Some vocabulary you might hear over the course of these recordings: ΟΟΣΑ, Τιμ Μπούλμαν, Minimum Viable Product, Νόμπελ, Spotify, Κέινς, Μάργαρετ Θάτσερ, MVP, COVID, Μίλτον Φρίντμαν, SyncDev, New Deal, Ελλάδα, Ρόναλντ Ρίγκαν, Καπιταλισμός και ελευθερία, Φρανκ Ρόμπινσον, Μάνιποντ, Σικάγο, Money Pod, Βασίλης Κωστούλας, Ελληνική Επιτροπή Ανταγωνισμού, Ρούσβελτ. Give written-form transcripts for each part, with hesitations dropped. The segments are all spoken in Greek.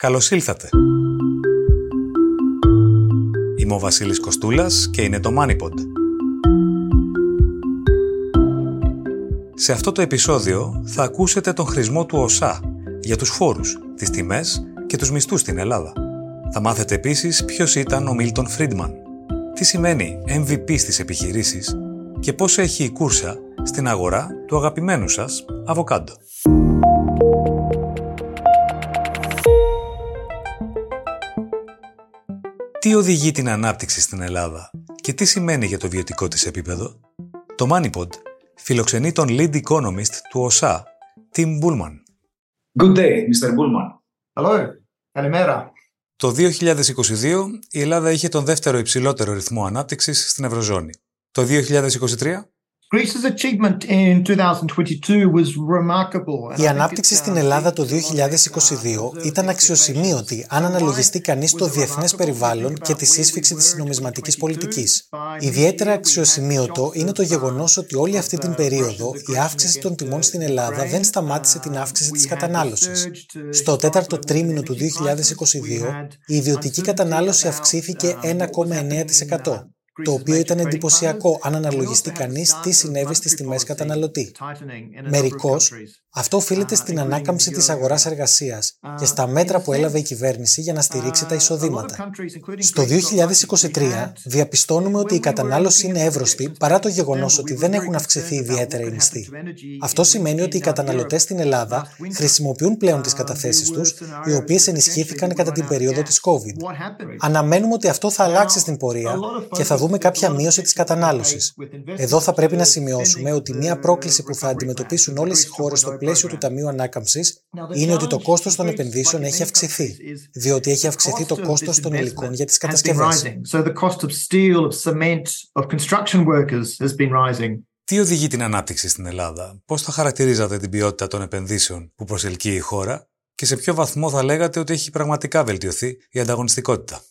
Καλώς ήλθατε! Είμαι ο Βασίλης Κωστούλας και είναι το Μάνιποντ. Σε αυτό το επεισόδιο θα ακούσετε τον χρησμό του ΟΟΣΑ για τους φόρους, τις τιμές και τους μισθούς στην Ελλάδα. Θα μάθετε επίσης ποιος ήταν ο Μίλτον Φρίντμαν, τι σημαίνει MVP στις επιχειρήσεις και πώς έχει η κούρσα στην αγορά του αγαπημένου σας αβοκάντο. Τι οδηγεί την ανάπτυξη στην Ελλάδα και τι σημαίνει για το βιωτικό της επίπεδο? Το Moneypod φιλοξενεί τον lead economist του ΟΣΑ, Τιμ Μπούλμαν. Good day, Mr. Μπούλμαν. Hello. Καλημέρα. Το 2022 η Ελλάδα είχε τον δεύτερο υψηλότερο ρυθμό ανάπτυξης στην Ευρωζώνη. Το 2023... Η ανάπτυξη στην Ελλάδα το 2022 ήταν αξιοσημείωτη αν αναλογιστεί κανείς το διεθνές περιβάλλον και τη σύσφιξη της νομισματικής πολιτικής. Ιδιαίτερα αξιοσημείωτο είναι το γεγονός ότι όλη αυτή την περίοδο η αύξηση των τιμών στην Ελλάδα δεν σταμάτησε την αύξηση της κατανάλωσης. Στο τέταρτο τρίμηνο του 2022 η ιδιωτική κατανάλωση αυξήθηκε 1,9%. Το οποίο ήταν εντυπωσιακό αν αναλογιστεί κανείς τι συνέβη στις τιμές καταναλωτή. Μερικώς, αυτό οφείλεται στην ανάκαμψη της αγοράς εργασίας και στα μέτρα που έλαβε η κυβέρνηση για να στηρίξει τα εισοδήματα. Στο 2023, διαπιστώνουμε ότι η κατανάλωση είναι εύρωστη παρά το γεγονός ότι δεν έχουν αυξηθεί ιδιαίτερα οι μισθοί. Αυτό σημαίνει ότι οι καταναλωτές στην Ελλάδα χρησιμοποιούν πλέον τις καταθέσεις τους, οι οποίες ενισχύθηκαν κατά την περίοδο της COVID. Αναμένουμε ότι αυτό θα αλλάξει στην πορεία και θα δούμε κάποια μείωση της κατανάλωσης. Εδώ θα πρέπει να σημειώσουμε ότι μια πρόκληση που θα αντιμετωπίσουν όλες οι χώρες στο πλαίσιο του Ταμείου Ανάκαμψης είναι ότι το κόστος των επενδύσεων έχει αυξηθεί, διότι έχει αυξηθεί το κόστος των υλικών για τις κατασκευές. Τι οδηγεί την ανάπτυξη στην Ελλάδα, πώς θα χαρακτηρίζατε την ποιότητα των επενδύσεων που προσελκύει η χώρα και σε ποιο βαθμό θα λέγατε ότι έχει πραγματικά βελτιωθεί η ανταγωνιστικότητα?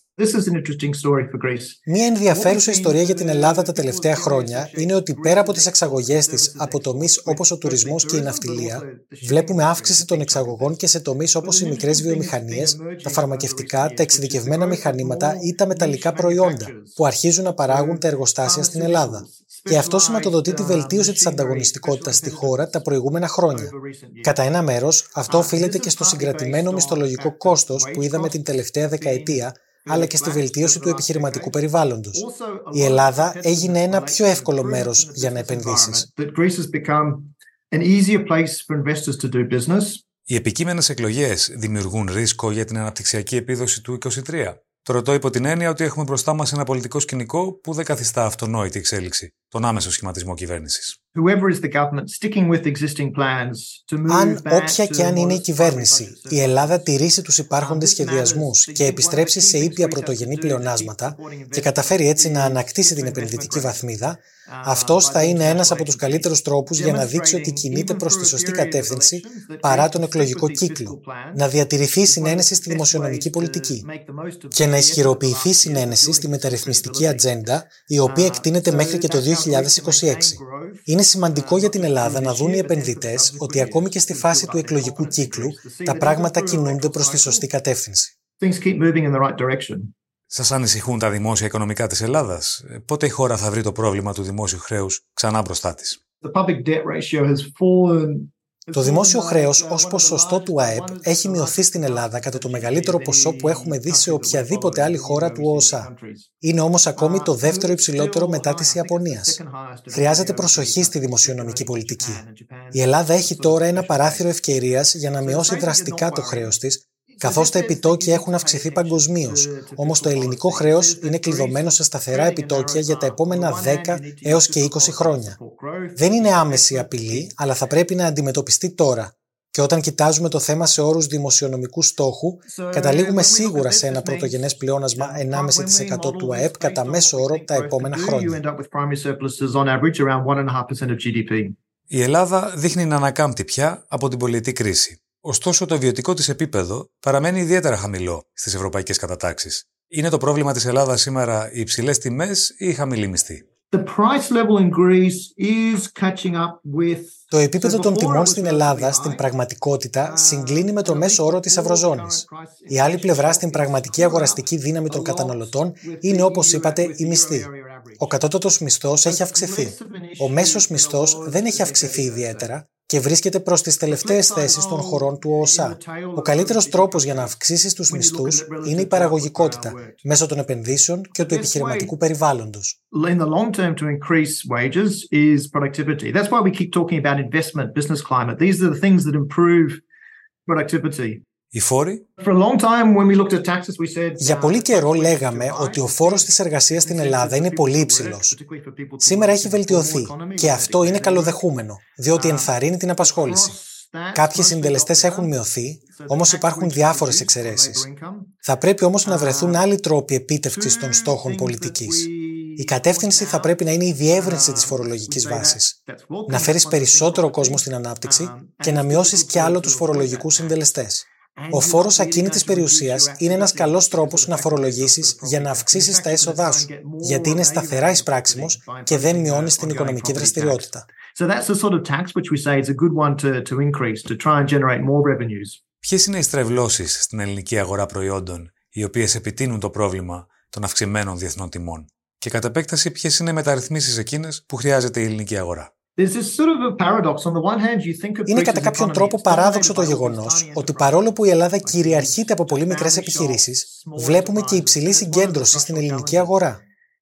Μια ενδιαφέρουσα ιστορία για την Ελλάδα τα τελευταία χρόνια είναι ότι πέρα από τις εξαγωγές της από τομείς όπως ο τουρισμός και η ναυτιλία, βλέπουμε αύξηση των εξαγωγών και σε τομείς όπως οι μικρές βιομηχανίες, τα φαρμακευτικά, τα εξειδικευμένα μηχανήματα ή τα μεταλλικά προϊόντα που αρχίζουν να παράγουν τα εργοστάσια στην Ελλάδα. Και αυτό σηματοδοτεί τη βελτίωση της ανταγωνιστικότητας στη χώρα τα προηγούμενα χρόνια. Κατά ένα μέρος, αυτό οφείλεται και στο συγκρατημένο μισθολογικό κόστος που είδαμε την τελευταία δεκαετία, αλλά και στη βελτίωση του επιχειρηματικού περιβάλλοντος. Η Ελλάδα έγινε ένα πιο εύκολο μέρος για να επενδύσεις. Οι επικείμενες εκλογές δημιουργούν ρίσκο για την αναπτυξιακή επίδοση του 2023. Το ρωτώ υπό την έννοια ότι έχουμε μπροστά μας ένα πολιτικό σκηνικό που δεν καθιστά αυτονόητη εξέλιξη τον άμεσο σχηματισμό κυβέρνησης. Αν όποια και αν είναι η κυβέρνηση, η Ελλάδα τηρήσει τους υπάρχοντες σχεδιασμούς και επιστρέψει σε ήπια πρωτογενή πλεονάσματα και καταφέρει έτσι να ανακτήσει την επενδυτική βαθμίδα, αυτός θα είναι ένας από τους καλύτερους τρόπους για να δείξει ότι κινείται προς τη σωστή κατεύθυνση παρά τον εκλογικό κύκλο, να διατηρηθεί η συνένεση στη δημοσιονομική πολιτική και να ισχυροποιηθεί η συνένεση στη μεταρρυθμιστική ατζέντα, η οποία εκτείνεται μέχρι και το 2026. Είναι σημαντικό για την Ελλάδα να δουν οι επενδυτές ότι ακόμη και στη φάση του εκλογικού κύκλου τα πράγματα κινούνται προς τη σωστή κατεύθυνση. Σας ανησυχούν τα δημόσια οικονομικά της Ελλάδας? Πότε η χώρα θα βρει το πρόβλημα του δημόσιου χρέους ξανά μπροστά της? Το δημόσιο χρέος ως ποσοστό του ΑΕΠ έχει μειωθεί στην Ελλάδα κατά το μεγαλύτερο ποσό που έχουμε δει σε οποιαδήποτε άλλη χώρα του ΟΟΣΑ. Είναι όμως ακόμη το δεύτερο υψηλότερο μετά της Ιαπωνίας. Χρειάζεται προσοχή στη δημοσιονομική πολιτική. Η Ελλάδα έχει τώρα ένα παράθυρο ευκαιρίας για να μειώσει δραστικά το χρέος της, καθώς τα επιτόκια έχουν αυξηθεί παγκοσμίως, όμως το ελληνικό χρέος είναι κλειδωμένο σε σταθερά επιτόκια για τα επόμενα 10 έως και 20 χρόνια. Δεν είναι άμεση απειλή, αλλά θα πρέπει να αντιμετωπιστεί τώρα. Και όταν κοιτάζουμε το θέμα σε όρους δημοσιονομικού στόχου, καταλήγουμε σίγουρα σε ένα πρωτογενές πλεόνασμα 1,5% του ΑΕΠ κατά μέσο όρο τα επόμενα χρόνια. Η Ελλάδα δείχνει να ανακάμπτει πια από την πολιτική κρίση. Ωστόσο, το βιωτικό της επίπεδο παραμένει ιδιαίτερα χαμηλό στις ευρωπαϊκές κατατάξεις. Είναι το πρόβλημα της Ελλάδας σήμερα οι υψηλές τιμές ή οι χαμηλοί μισθοί? Το επίπεδο των τιμών στην Ελλάδα στην πραγματικότητα συγκλίνει με το μέσο όρο της Ευρωζώνης. Η άλλη πλευρά στην πραγματική αγοραστική δύναμη των καταναλωτών είναι, όπως είπατε, η μισθή. Ο κατώτατος μισθός έχει αυξηθεί. Ο μέσος μισθός δεν έχει αυξηθεί ιδιαίτερα και βρίσκεται προς τις τελευταίες θέσεις των χωρών του ΟΟΣΑ. Ο καλύτερος τρόπος για να αυξήσεις τους μισθούς είναι η παραγωγικότητα μέσω των επενδύσεων και του επιχειρηματικού περιβάλλοντος. Οι φόροι. Για πολύ καιρό λέγαμε ότι ο φόρος της εργασίας στην Ελλάδα είναι πολύ υψηλός. Σήμερα έχει βελτιωθεί και αυτό είναι καλοδεχούμενο, διότι ενθαρρύνει την απασχόληση. Κάποιοι συντελεστές έχουν μειωθεί, όμως υπάρχουν διάφορες εξαιρέσεις. Θα πρέπει όμως να βρεθούν άλλοι τρόποι επίτευξης των στόχων πολιτικής. Η κατεύθυνση θα πρέπει να είναι η διεύρυνση της φορολογικής βάσης, να φέρεις περισσότερο κόσμο στην ανάπτυξη και να μειώσεις κι άλλο τους φορολογικούς συντελεστές. Ο φόρος ακίνητης περιουσίας είναι ένας καλός τρόπος να φορολογήσεις για να αυξήσεις τα έσοδά σου, γιατί είναι σταθερά εισπράξιμος και δεν μειώνεις την οικονομική δραστηριότητα. Ποιες είναι οι στρεβλώσεις στην ελληνική αγορά προϊόντων, οι οποίες επιτείνουν το πρόβλημα των αυξημένων διεθνών τιμών, και κατ' επέκταση ποιες είναι οι μεταρρυθμίσεις εκείνες που χρειάζεται η ελληνική αγορά? Είναι κατά κάποιον τρόπο παράδοξο το γεγονός ότι παρόλο που η Ελλάδα κυριαρχείται από πολύ μικρές επιχειρήσεις, βλέπουμε και υψηλή συγκέντρωση στην ελληνική αγορά.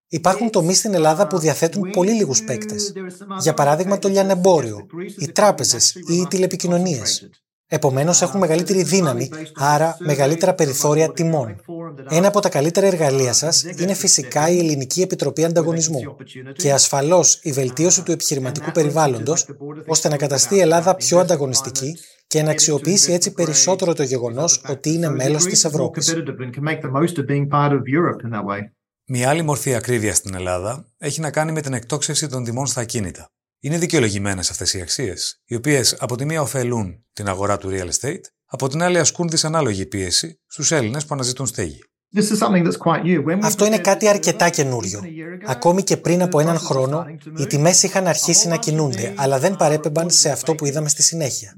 Υπάρχουν τομείς στην Ελλάδα που διαθέτουν πολύ λίγους παίκτες. Για παράδειγμα, το λιανεμπόριο, οι τράπεζες ή οι τηλεπικοινωνίες. Επομένως, έχουν μεγαλύτερη δύναμη, άρα μεγαλύτερα περιθώρια τιμών. Ένα από τα καλύτερα εργαλεία σας είναι φυσικά η Ελληνική Επιτροπή Ανταγωνισμού και ασφαλώς η βελτίωση του επιχειρηματικού περιβάλλοντος, ώστε να καταστεί η Ελλάδα πιο ανταγωνιστική και να αξιοποιήσει έτσι περισσότερο το γεγονός ότι είναι μέλος της Ευρώπης. Μια άλλη μορφή ακρίβεια στην Ελλάδα έχει να κάνει με την εκτόξευση των τιμών στα ακίνητα. Είναι δικαιολογημένες αυτές οι αξίες, οι οποίες από τη μία ωφελούν την αγορά του real estate, από την άλλη ασκούν δυσανάλογη πίεση στους Έλληνες που αναζητούν στέγη. Αυτό είναι κάτι αρκετά καινούριο. Ακόμη και πριν από έναν χρόνο, οι τιμές είχαν αρχίσει να κινούνται, αλλά δεν παρέπεμπαν σε αυτό που είδαμε στη συνέχεια.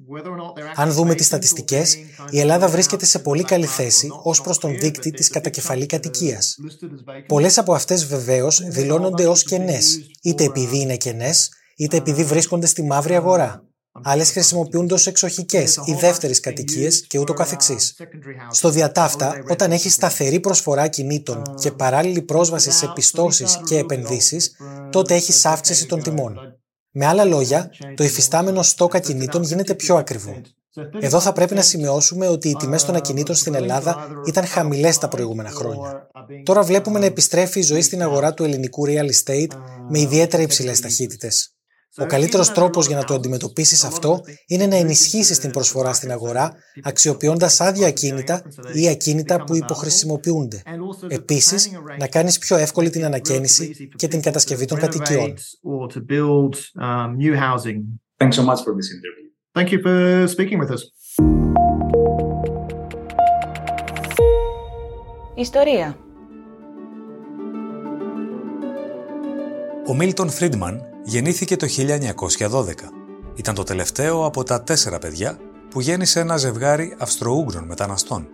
Αν δούμε τις στατιστικές, η Ελλάδα βρίσκεται σε πολύ καλή θέση ως προς τον δείκτη της κατακεφαλή κατοικίας. Πολλές από αυτές βεβαίως δηλώνονται ως κενές, είτε επειδή είναι κενές, είτε επειδή βρίσκονται στη μαύρη αγορά. Άλλες χρησιμοποιούνται ως εξοχικές ή δεύτερες κατοικίες και ούτω καθεξής. Στο διατάφτα, όταν έχει σταθερή προσφορά κινήτων και παράλληλη πρόσβαση σε πιστώσεις και επενδύσεις, τότε έχει αύξηση των τιμών. Με άλλα λόγια, το υφιστάμενο στόκα κινήτων γίνεται πιο ακριβό. Εδώ θα πρέπει να σημειώσουμε ότι οι τιμές των ακινήτων στην Ελλάδα ήταν χαμηλές τα προηγούμενα χρόνια. Τώρα βλέπουμε να επιστρέφει η ζωή στην αγορά του ελληνικού real estate με ιδιαίτερα υψηλές ταχύτητες. Ο καλύτερος τρόπος για να το αντιμετωπίσεις αυτό είναι να ενισχύσεις την προσφορά στην αγορά, αξιοποιώντας άδεια ακίνητα ή ακίνητα που υποχρησιμοποιούνται. Επίσης, να κάνεις πιο εύκολη την ανακαίνιση και την κατασκευή των κατοικιών. Thank you for speaking with us. Ιστορία. Ο Μίλτον Φρίντμαν γεννήθηκε το 1912. Ήταν το τελευταίο από τα 4 παιδιά που γέννησε ένα ζευγάρι Αυστροούγγρων μεταναστών.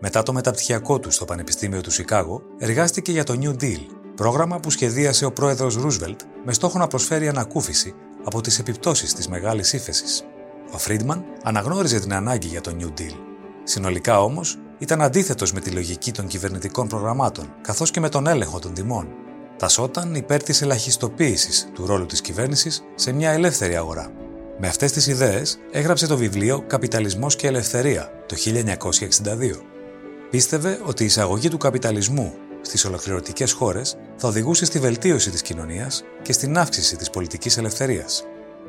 Μετά το μεταπτυχιακό του στο Πανεπιστήμιο του Σικάγο, εργάστηκε για το New Deal, πρόγραμμα που σχεδίασε ο πρόεδρος Ρούσβελτ με στόχο να προσφέρει ανακούφιση από τις επιπτώσεις της μεγάλης ύφεσης. Ο Φρίντμαν αναγνώριζε την ανάγκη για το New Deal. Συνολικά όμως, ήταν αντίθετος με τη λογική των κυβερνητικών προγραμμάτων, καθώς και με τον έλεγχο των τιμών. Τασσόταν υπέρ της ελαχιστοποίησης του ρόλου της κυβέρνησης σε μια ελεύθερη αγορά. Με αυτές τις ιδέες έγραψε το βιβλίο «Καπιταλισμός και ελευθερία» το 1962. Πίστευε ότι η εισαγωγή του καπιταλισμού στις ολοκληρωτικές χώρες θα οδηγούσε στη βελτίωση της κοινωνίας και στην αύξηση της πολιτικής ελευθερίας.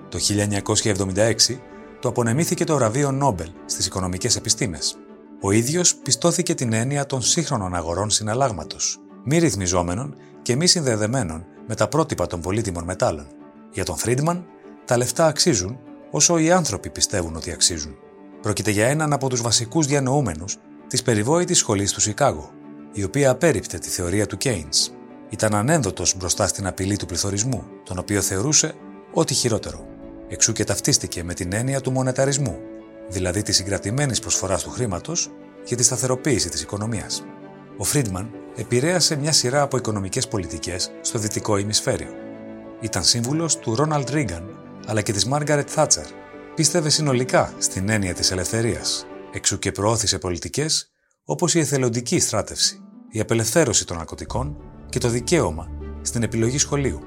Το 1976 του απονεμήθηκε το βραβείο Νόμπελ στις οικονομικές επιστήμες. Ο ίδιος πιστώθηκε την έννοια των σύγχρονων αγορών συναλλάγματος, μη ρυθμιζόμενων και μη συνδεδεμένων με τα πρότυπα των πολύτιμων μετάλλων. Για τον Φρίντμαν, τα λεφτά αξίζουν όσο οι άνθρωποι πιστεύουν ότι αξίζουν. Πρόκειται για έναν από τους βασικούς διανοούμενους της περιβόητης σχολής του Σικάγο, η οποία απέρριπτε τη θεωρία του Κέινς. ήταν ανένδοτος μπροστά στην απειλή του πληθωρισμού, τον οποίο θεωρούσε ό,τι χειρότερο. Εξού και ταυτίστηκε με την έννοια του μονεταρισμού, δηλαδή της συγκρατημένης προσφοράς του χρήματος και της σταθεροποίηση της οικονομίας. Ο Φρίντμαν επηρέασε μια σειρά από οικονομικές πολιτικές στο δυτικό ημισφαίριο. Ήταν σύμβουλος του Ρόναλντ Ρίγκαν αλλά και της Μάργαρετ Θάτσερ. Πίστευε συνολικά στην έννοια της ελευθερίας, εξού και προώθησε πολιτικές όπως η εθελοντική στράτευση, η απελευθέρωση των ναρκωτικών και το δικαίωμα στην επιλογή σχολείου.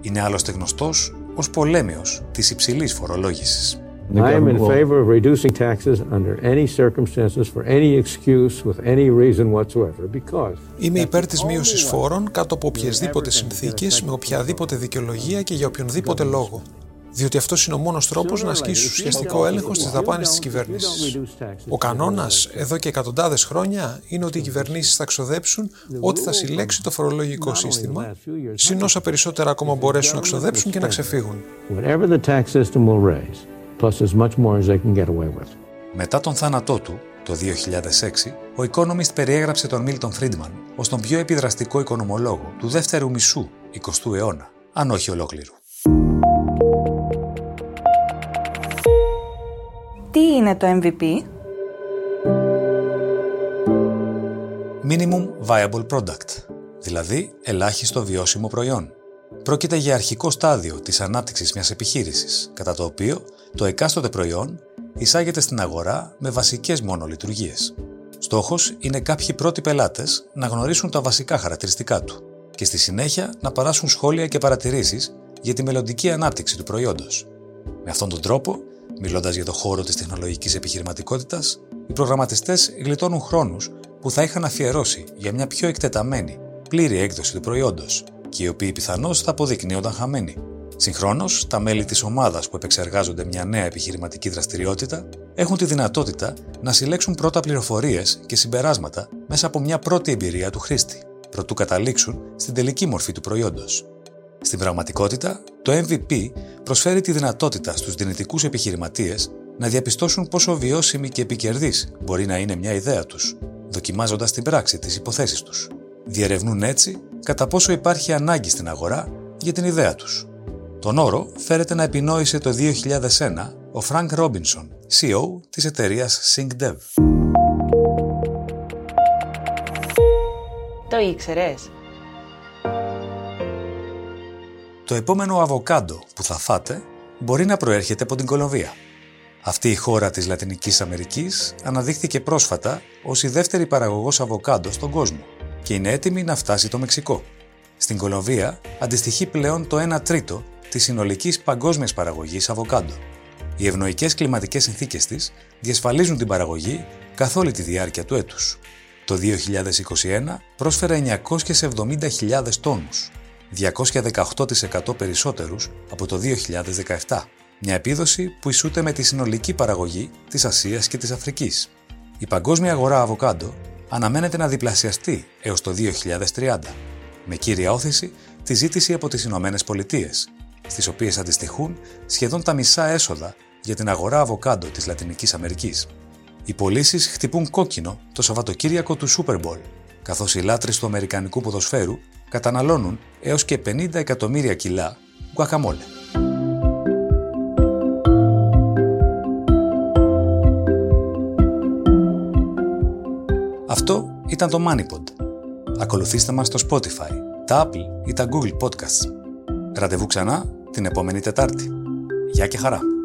Είναι άλλωστε γνωστός ως πολέμιος της υψηλής φορολόγησης. I am in favor of reducing taxes under any circumstances for any excuse with any reason whatsoever because είμαι υπέρ της μείωσης φόρων κάτω από οποιασδήποτε συνθήκες, με οποιαδήποτε δικαιολογία και για οποιονδήποτε λόγο. Διότι αυτός είναι ο μόνος τρόπος να ασκήσεις ουσιαστικό έλεγχο στις δαπάνες της κυβέρνησης. Ο κανόνας εδώ και εκατοντάδες χρόνια είναι ότι οι κυβερνήσεις θα ξοδέψουν ό,τι θα συλλέξει το φορολογικό σύστημα, συν όσα περισσότερα ακόμα μπορέσουν να ξοδέψουν και να ξεφύγουν. Μετά τον θάνατό του, το 2006, ο Economist περιέγραψε τον Μίλτον Φρίντμαν ως τον πιο επιδραστικό οικονομολόγο του δεύτερου μισού 20ου αιώνα, αν όχι ολόκληρου. Τι είναι το MVP? Minimum Viable Product, δηλαδή ελάχιστο βιώσιμο προϊόν. Πρόκειται για αρχικό στάδιο της ανάπτυξης μιας επιχείρησης, κατά το οποίο το εκάστοτε προϊόν εισάγεται στην αγορά με βασικές μόνο λειτουργίες. Στόχος είναι κάποιοι πρώτοι πελάτες να γνωρίσουν τα βασικά χαρακτηριστικά του και στη συνέχεια να παράσουν σχόλια και παρατηρήσεις για τη μελλοντική ανάπτυξη του προϊόντος. Με αυτόν τον τρόπο, μιλώντας για το χώρο της τεχνολογικής επιχειρηματικότητας, οι προγραμματιστές γλιτώνουν χρόνους που θα είχαν αφιερώσει για μια πιο εκτεταμένη, πλήρη έκδοση του προϊόντος και οι οποίοι πιθανώς θα αποδεικνύονταν χαμένοι. Συγχρόνως, τα μέλη της ομάδας που επεξεργάζονται μια νέα επιχειρηματική δραστηριότητα έχουν τη δυνατότητα να συλλέξουν πρώτα πληροφορίες και συμπεράσματα μέσα από μια πρώτη εμπειρία του χρήστη, προτού καταλήξουν στην τελική μορφή του προϊόντος. Στην πραγματικότητα, το MVP προσφέρει τη δυνατότητα στους δυνητικούς επιχειρηματίες να διαπιστώσουν πόσο βιώσιμη και επικερδής μπορεί να είναι μια ιδέα τους, δοκιμάζοντας την πράξη τις υποθέσεις τους. Διερευνούν έτσι κατά πόσο υπάρχει ανάγκη στην αγορά για την ιδέα τους. Τον όρο φέρεται να επινόησε το 2001 ο Φρανκ Ρόμπινσον, CEO της εταιρείας SyncDev. Το ήξερες? Το επόμενο αβοκάντο που θα φάτε μπορεί να προέρχεται από την Κολομβία. Αυτή η χώρα της Λατινικής Αμερικής αναδείχθηκε πρόσφατα ως η δεύτερη παραγωγός αβοκάντο στον κόσμο και είναι έτοιμη να φτάσει το Μεξικό. Στην Κολομβία αντιστοιχεί πλέον το 1 τρίτο της συνολικής παγκόσμιας παραγωγής αβοκάντο. Οι ευνοϊκές κλιματικές συνθήκες της διασφαλίζουν την παραγωγή καθ' όλη τη διάρκεια του έτους. Το 2021 πρόσφερε 970.000 τόνους, 218% περισσότερους από το 2017, μια επίδοση που ισούται με τη συνολική παραγωγή της Ασίας και της Αφρικής. Η παγκόσμια αγορά αβοκάντο αναμένεται να διπλασιαστεί έως το 2030, με κύρια όθηση τη ζήτηση από τις Ηνωμένες Πολιτείες, στις οποίες αντιστοιχούν σχεδόν τα μισά έσοδα για την αγορά αβοκάντο της Λατινικής Αμερικής. Οι πωλήσεις χτυπούν κόκκινο το Σαββατοκύριακο του Super Bowl, καθώς οι λάτρεις του αμερικανικού ποδοσφαίρου καταναλώνουν έως και 50 εκατομμύρια κιλά γκουακαμόλε. Αυτό ήταν το Moneypod. Ακολουθήστε μας στο Spotify, τα Apple ή τα Google Podcasts. Ραντεβού ξανά την επόμενη Τετάρτη. Γεια και χαρά!